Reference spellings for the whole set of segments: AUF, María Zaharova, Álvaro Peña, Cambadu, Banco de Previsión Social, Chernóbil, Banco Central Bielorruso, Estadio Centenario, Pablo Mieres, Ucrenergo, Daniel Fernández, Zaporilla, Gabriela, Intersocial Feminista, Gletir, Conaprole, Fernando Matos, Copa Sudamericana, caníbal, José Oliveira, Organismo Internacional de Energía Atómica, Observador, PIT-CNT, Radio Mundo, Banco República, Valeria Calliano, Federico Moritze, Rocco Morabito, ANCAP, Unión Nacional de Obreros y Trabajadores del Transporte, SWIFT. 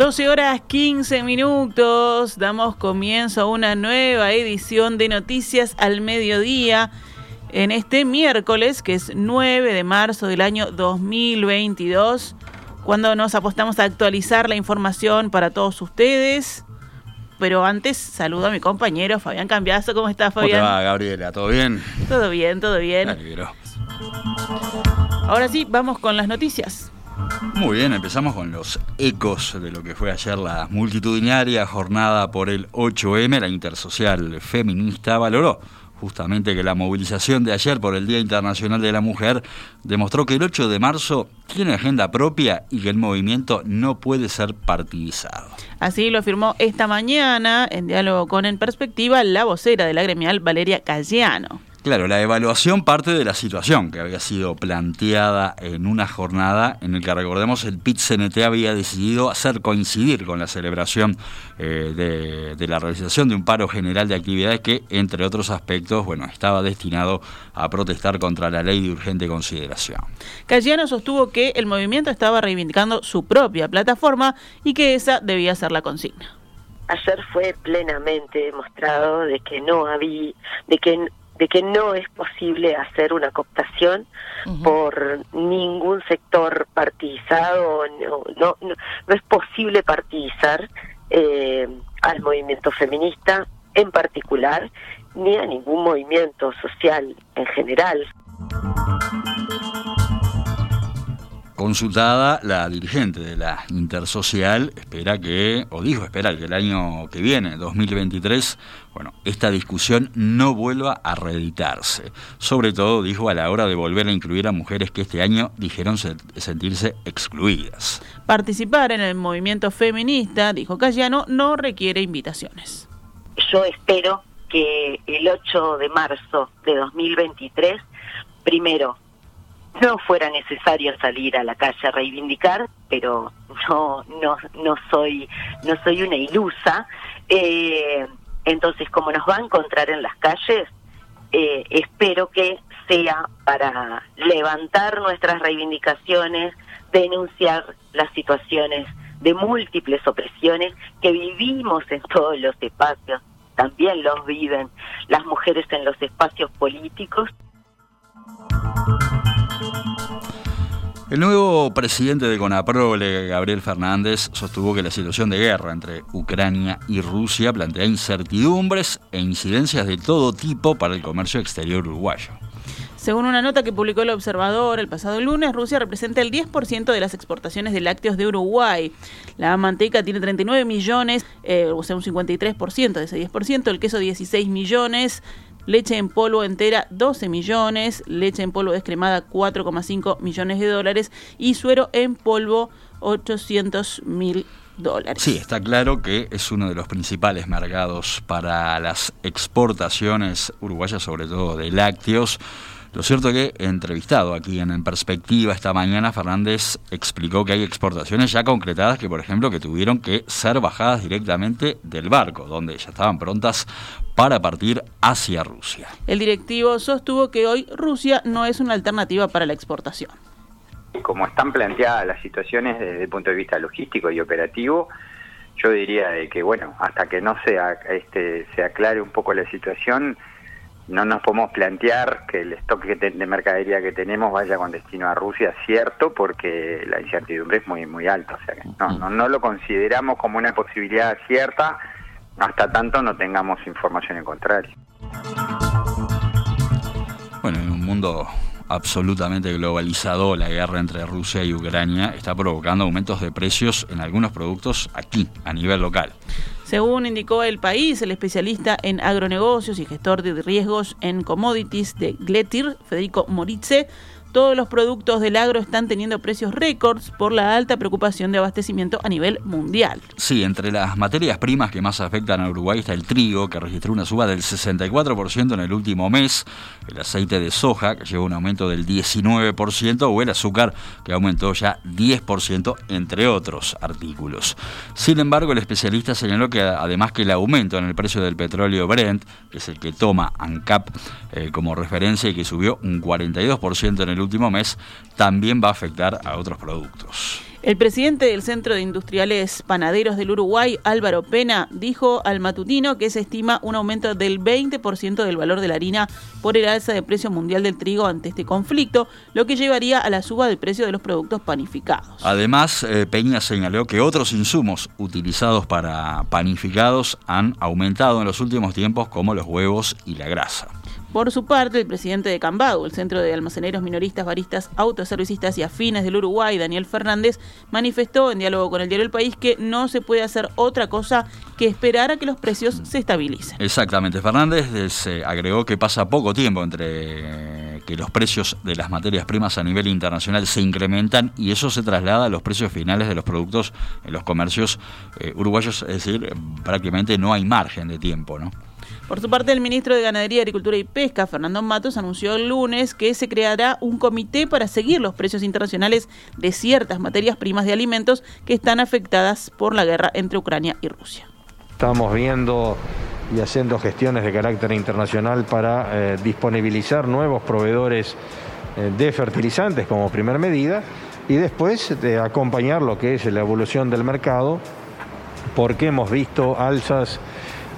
12:15, damos comienzo a una nueva edición de Noticias al Mediodía en este miércoles, que es 9 de marzo del año 2022, cuando nos apostamos a actualizar la información para todos ustedes. Pero antes saludo a mi compañero Fabián Cambiaso. ¿Cómo estás, Fabián? ¿Cómo te va, Gabriela? ¿Todo bien? Todo bien, todo bien. Ahora sí, vamos con las noticias. Muy bien, empezamos con los ecos de lo que fue ayer la multitudinaria jornada por el 8M. La Intersocial Feminista valoró justamente que la movilización de ayer por el Día Internacional de la Mujer demostró que el 8 de marzo tiene agenda propia y que el movimiento no puede ser partidizado. Así lo afirmó esta mañana, en diálogo con En Perspectiva, la vocera de la gremial, Valeria Calliano. Claro, la evaluación parte de la situación que había sido planteada en una jornada en la que, recordemos, el PIT-CNT había decidido hacer coincidir con la celebración de la realización de un paro general de actividades que, entre otros aspectos, bueno, estaba destinado a protestar contra la ley de urgente consideración. Calliano sostuvo que el movimiento estaba reivindicando su propia plataforma y que esa debía ser la consigna. Ayer fue plenamente demostrado de que no había... de que no es posible hacer una cooptación por ningún sector partidizado, no es posible partidizar al movimiento feminista en particular, ni a ningún movimiento social en general. Consultada, la dirigente de la Intersocial espera que el año que viene, 2023, bueno, esta discusión no vuelva a reeditarse. Sobre todo, dijo, a la hora de volver a incluir a mujeres que este año dijeron sentirse excluidas. Participar en el movimiento feminista, dijo Calliano, no requiere invitaciones. Yo espero que el 8 de marzo de 2023, primero, no fuera necesario salir a la calle a reivindicar, pero no soy una ilusa. Entonces, como nos va a encontrar en las calles, espero que sea para levantar nuestras reivindicaciones, denunciar las situaciones de múltiples opresiones que vivimos en todos los espacios. También los viven las mujeres en los espacios políticos. El nuevo presidente de Conaprole, Gabriel Fernández, sostuvo que la situación de guerra entre Ucrania y Rusia plantea incertidumbres e incidencias de todo tipo para el comercio exterior uruguayo. Según una nota que publicó el Observador el pasado lunes, Rusia representa el 10% de las exportaciones de lácteos de Uruguay. La manteca tiene 39 millones, o sea, un 53% de ese 10%, el queso 16 millones... Leche en polvo entera, 12 millones. Leche en polvo descremada, 4,5 millones de dólares. Y suero en polvo, 800.000 dólares. Sí, está claro que es uno de los principales mercados para las exportaciones uruguayas, sobre todo de lácteos. Lo cierto es que, entrevistado aquí en Perspectiva esta mañana, Fernández explicó que hay exportaciones ya concretadas que, por ejemplo, que tuvieron que ser bajadas directamente del barco, donde ya estaban prontas para partir hacia Rusia. El directivo sostuvo que hoy Rusia no es una alternativa para la exportación. Como están planteadas las situaciones desde el punto de vista logístico y operativo, yo diría de que, bueno, hasta que no se aclare un poco la situación, no nos podemos plantear que el stock de mercadería que tenemos vaya con destino a Rusia, cierto, porque la incertidumbre es muy, muy alta. O sea que no lo consideramos como una posibilidad cierta hasta tanto no tengamos información en contrario. Bueno, en un mundo absolutamente globalizado, la guerra entre Rusia y Ucrania está provocando aumentos de precios en algunos productos aquí, a nivel local. Según indicó El País, el especialista en agronegocios y gestor de riesgos en commodities de Gletir, Federico Moritze, todos los productos del agro están teniendo precios récords por la alta preocupación de abastecimiento a nivel mundial. Sí, entre las materias primas que más afectan a Uruguay está el trigo, que registró una suba del 64% en el último mes, el aceite de soja, que llevó un aumento del 19%, o el azúcar, que aumentó ya 10%, entre otros artículos. Sin embargo, el especialista señaló que además que el aumento en el precio del petróleo Brent, que es el que toma ANCAP como referencia y que subió un 42% en el último mes, también va a afectar a otros productos. El presidente del Centro de Industriales Panaderos del Uruguay, Álvaro Peña, dijo al matutino que se estima un aumento del 20% del valor de la harina por el alza de precio mundial del trigo ante este conflicto, lo que llevaría a la suba del precio de los productos panificados. Además, Peña señaló que otros insumos utilizados para panificados han aumentado en los últimos tiempos, como los huevos y la grasa. Por su parte, el presidente de Cambadu, el Centro de Almaceneros Minoristas, Baristas, Autoservicistas y Afines del Uruguay, Daniel Fernández, manifestó en diálogo con el diario El País que no se puede hacer otra cosa que esperar a que los precios se estabilicen. Exactamente. Fernández se agregó que pasa poco tiempo entre que los precios de las materias primas a nivel internacional se incrementan y eso se traslada a los precios finales de los productos en los comercios uruguayos, es decir, prácticamente no hay margen de tiempo, ¿no? Por su parte, el ministro de Ganadería, Agricultura y Pesca, Fernando Matos, anunció el lunes que se creará un comité para seguir los precios internacionales de ciertas materias primas de alimentos que están afectadas por la guerra entre Ucrania y Rusia. Estamos viendo y haciendo gestiones de carácter internacional para disponibilizar nuevos proveedores de fertilizantes como primera medida y después de acompañar lo que es la evolución del mercado, porque hemos visto alzas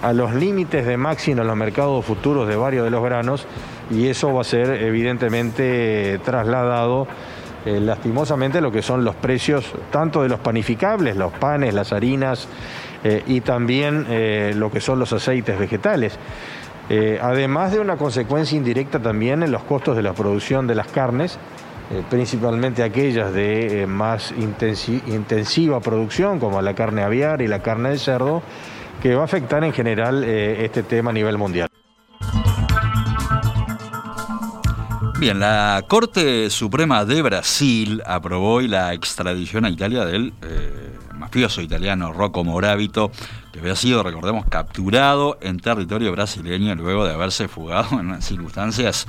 a los límites de máximo en los mercados futuros de varios de los granos y eso va a ser evidentemente trasladado lastimosamente lo que son los precios tanto de los panificables, los panes, las harinas y también lo que son los aceites vegetales. Además de una consecuencia indirecta también en los costos de la producción de las carnes, principalmente aquellas de más intensiva producción como la carne aviar y la carne de cerdo, que va a afectar en general este tema a nivel mundial. Bien, la Corte Suprema de Brasil aprobó hoy la extradición a Italia del mafioso italiano Rocco Morabito, que había sido, recordemos, capturado en territorio brasileño luego de haberse fugado en circunstancias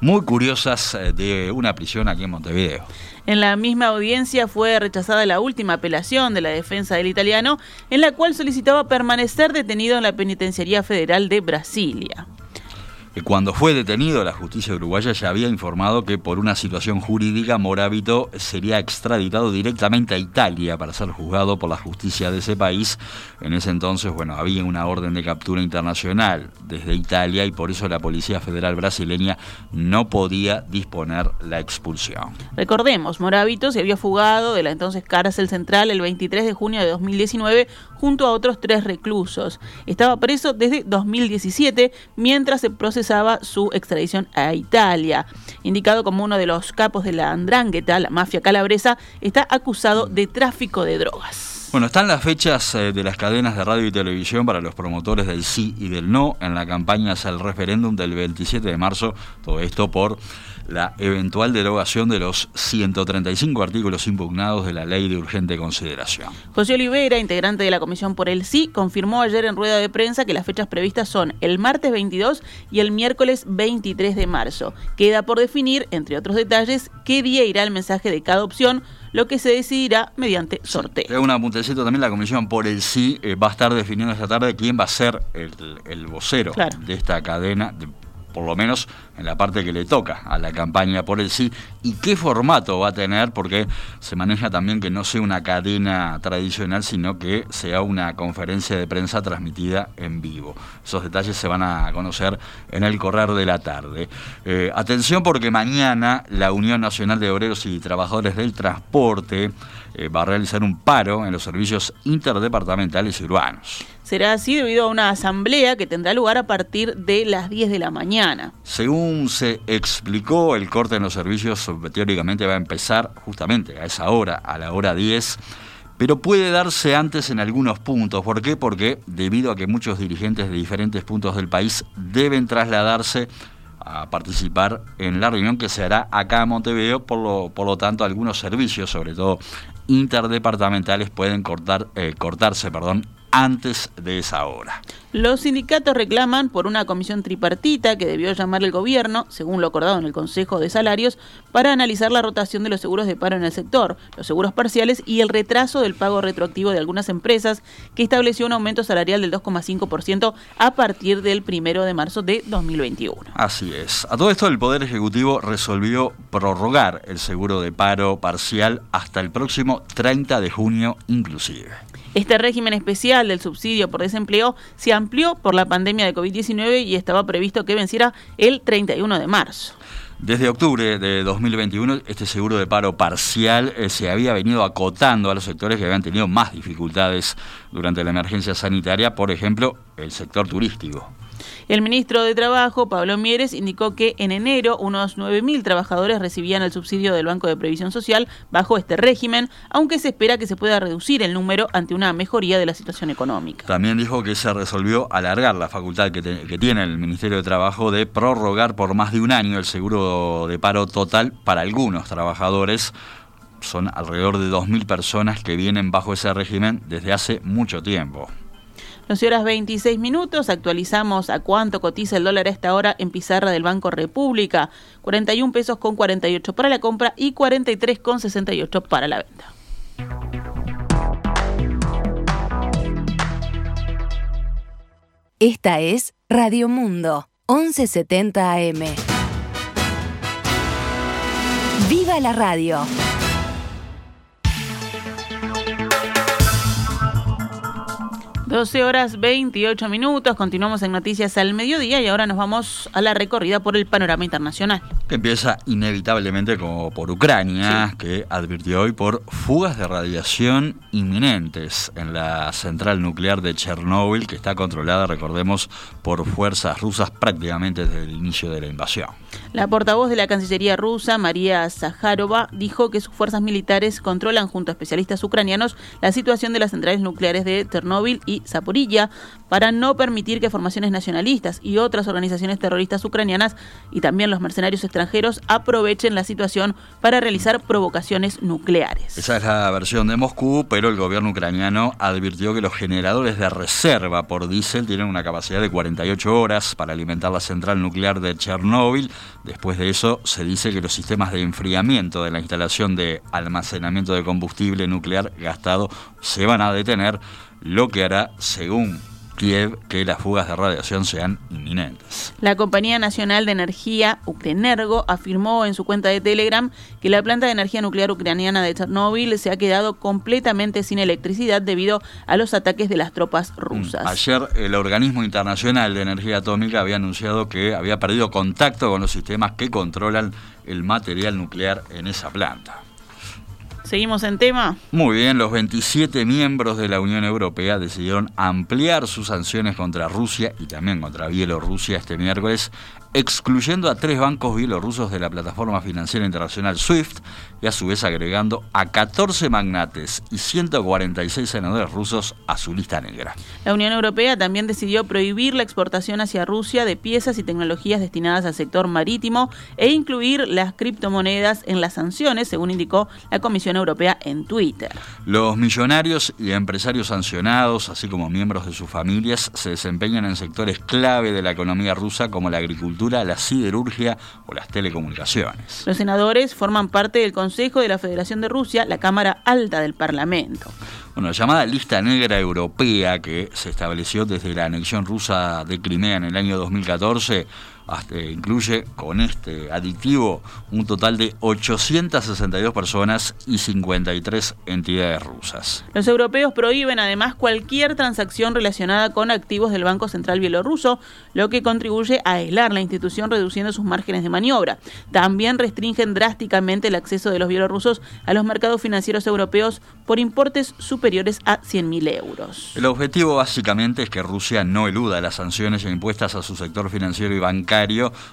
muy curiosas de una prisión aquí en Montevideo. En la misma audiencia fue rechazada la última apelación de la defensa del italiano, en la cual solicitaba permanecer detenido en la Penitenciaría Federal de Brasilia. Cuando fue detenido, la justicia uruguaya ya había informado que por una situación jurídica Morabito sería extraditado directamente a Italia para ser juzgado por la justicia de ese país. En ese entonces, había una orden de captura internacional desde Italia y por eso la Policía Federal brasileña no podía disponer la expulsión. Recordemos, Morabito se había fugado de la entonces cárcel central el 23 de junio de 2019 junto a otros 3 reclusos. Estaba preso desde 2017 mientras se procesaba su extradición a Italia. Indicado como uno de los capos de la 'ndrangheta, la mafia calabresa, está acusado de tráfico de drogas. Están las fechas de las cadenas de radio y televisión para los promotores del sí y del no en la campaña hacia el referéndum del 27 de marzo. Todo esto por la eventual derogación de los 135 artículos impugnados de la Ley de Urgente Consideración. José Oliveira, integrante de la Comisión por el Sí, confirmó ayer en rueda de prensa que las fechas previstas son el martes 22 y el miércoles 23 de marzo. Queda por definir, entre otros detalles, qué día irá el mensaje de cada opción, lo que se decidirá mediante sorteo. Sí, un apuntecito también, la Comisión por el Sí va a estar definiendo esta tarde quién va a ser el vocero de esta cadena, por lo menos en la parte que le toca a la campaña por el sí, y qué formato va a tener, porque se maneja también que no sea una cadena tradicional, sino que sea una conferencia de prensa transmitida en vivo. Esos detalles se van a conocer en el correr de la tarde. Atención, porque mañana la Unión Nacional de Obreros y Trabajadores del Transporte va a realizar un paro en los servicios interdepartamentales y urbanos. Será así debido a una asamblea que tendrá lugar a partir de las 10 de la mañana. Según se explicó, el corte en los servicios teóricamente va a empezar justamente a esa hora, a la hora 10, pero puede darse antes en algunos puntos. ¿Por qué? Porque debido a que muchos dirigentes de diferentes puntos del país deben trasladarse a participar en la reunión que se hará acá en Montevideo, por lo tanto algunos servicios, sobre todo interdepartamentales, pueden cortarse antes de esa hora. Los sindicatos reclaman por una comisión tripartita que debió llamar el gobierno, según lo acordado en el Consejo de Salarios, para analizar la rotación de los seguros de paro en el sector, los seguros parciales y el retraso del pago retroactivo de algunas empresas, que estableció un aumento salarial del 2,5% a partir del 1 de marzo de 2021. Así es. A todo esto, el Poder Ejecutivo resolvió prorrogar el seguro de paro parcial hasta el próximo 30 de junio inclusive. Este régimen especial del subsidio por desempleo se amplió por la pandemia de COVID-19 y estaba previsto que venciera el 31 de marzo. Desde octubre de 2021, este seguro de paro parcial se había venido acotando a los sectores que habían tenido más dificultades durante la emergencia sanitaria, por ejemplo, el sector turístico. El ministro de Trabajo, Pablo Mieres, indicó que en enero unos 9.000 trabajadores recibían el subsidio del Banco de Previsión Social bajo este régimen, aunque se espera que se pueda reducir el número ante una mejoría de la situación económica. También dijo que se resolvió alargar la facultad que tiene el Ministerio de Trabajo de prorrogar por más de un año el seguro de paro total para algunos trabajadores. Son alrededor de 2.000 personas que vienen bajo ese régimen desde hace mucho tiempo. 12:26, actualizamos a cuánto cotiza el dólar a esta hora en pizarra del Banco República. 41 pesos con 48 para la compra y 43 con 68 para la venta. Esta es Radio Mundo, 1170 AM. ¡Viva la radio! ...12:28... Continuamos en Noticias al Mediodía y ahora nos vamos a la recorrida por el panorama internacional, que empieza inevitablemente como por Ucrania, sí, que advirtió hoy por fugas de radiación inminentes en la central nuclear de Chernóbil, que está controlada, recordemos, por fuerzas rusas prácticamente desde el inicio de la invasión. La portavoz de la Cancillería rusa, María Zaharova, dijo que sus fuerzas militares controlan junto a especialistas ucranianos la situación de las centrales nucleares de Chernóbil y Zaporilla para no permitir que formaciones nacionalistas y otras organizaciones terroristas ucranianas y también los mercenarios extranjeros aprovechen la situación para realizar provocaciones nucleares. Esa es la versión de Moscú, pero el gobierno ucraniano advirtió que los generadores de reserva por diésel tienen una capacidad de 48 horas para alimentar la central nuclear de Chernóbil. Después de eso, se dice que los sistemas de enfriamiento de la instalación de almacenamiento de combustible nuclear gastado se van a detener, lo que hará, según Kiev, que las fugas de radiación sean inminentes. La Compañía Nacional de Energía, Ucrenergo, afirmó en su cuenta de Telegram que la planta de energía nuclear ucraniana de Chernóbil se ha quedado completamente sin electricidad debido a los ataques de las tropas rusas. Ayer el Organismo Internacional de Energía Atómica había anunciado que había perdido contacto con los sistemas que controlan el material nuclear en esa planta. ¿Seguimos en tema? Muy bien, los 27 miembros de la Unión Europea decidieron ampliar sus sanciones contra Rusia y también contra Bielorrusia este miércoles, excluyendo a 3 bancos bielorrusos de la plataforma financiera internacional SWIFT y a su vez agregando a 14 magnates y 146 senadores rusos a su lista negra. La Unión Europea también decidió prohibir la exportación hacia Rusia de piezas y tecnologías destinadas al sector marítimo e incluir las criptomonedas en las sanciones, según indicó la Comisión Europea en Twitter. Los millonarios y empresarios sancionados, así como miembros de sus familias, se desempeñan en sectores clave de la economía rusa como la agricultura, la siderurgia o las telecomunicaciones. Los senadores forman parte del Consejo de la Federación de Rusia, la Cámara Alta del Parlamento. Bueno, la llamada lista negra europea, que se estableció desde la anexión rusa de Crimea en el año 2014, incluye con este aditivo un total de 862 personas y 53 entidades rusas. Los europeos prohíben además cualquier transacción relacionada con activos del Banco Central Bielorruso, lo que contribuye a aislar la institución reduciendo sus márgenes de maniobra. También restringen drásticamente el acceso de los bielorrusos a los mercados financieros europeos por importes superiores a 100.000 euros. El objetivo básicamente es que Rusia no eluda las sanciones impuestas a su sector financiero y bancario,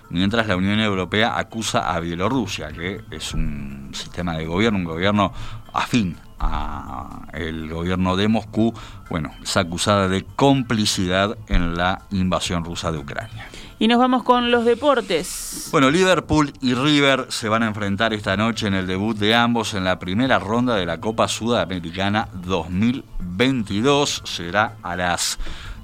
mientras la Unión Europea acusa a Bielorrusia, que es un sistema de gobierno, un gobierno afín al gobierno de Moscú, bueno, es acusada de complicidad en la invasión rusa de Ucrania. Y nos vamos con los deportes. Bueno, Liverpool y River se van a enfrentar esta noche en el debut de ambos en la primera ronda de la Copa Sudamericana 2022. Será a las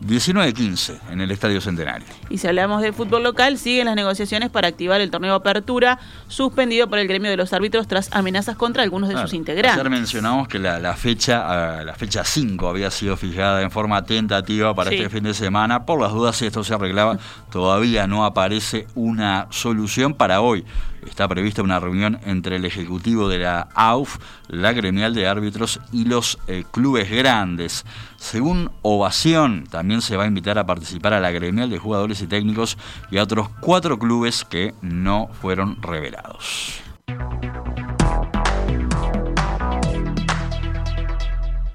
19:15 en el Estadio Centenario. Y si hablamos del fútbol local, siguen las negociaciones para activar el torneo Apertura, suspendido por el gremio de los árbitros tras amenazas contra algunos de sus integrantes. Ayer mencionamos que la fecha 5 había sido fijada en forma tentativa para este fin de semana. Por las dudas, si esto se arreglaba, todavía no aparece una solución para hoy. Está prevista una reunión entre el Ejecutivo de la AUF, la gremial de árbitros y los clubes grandes. Según Ovación, también se va a invitar a participar a la gremial de jugadores y técnicos y a otros 4 clubes que no fueron revelados.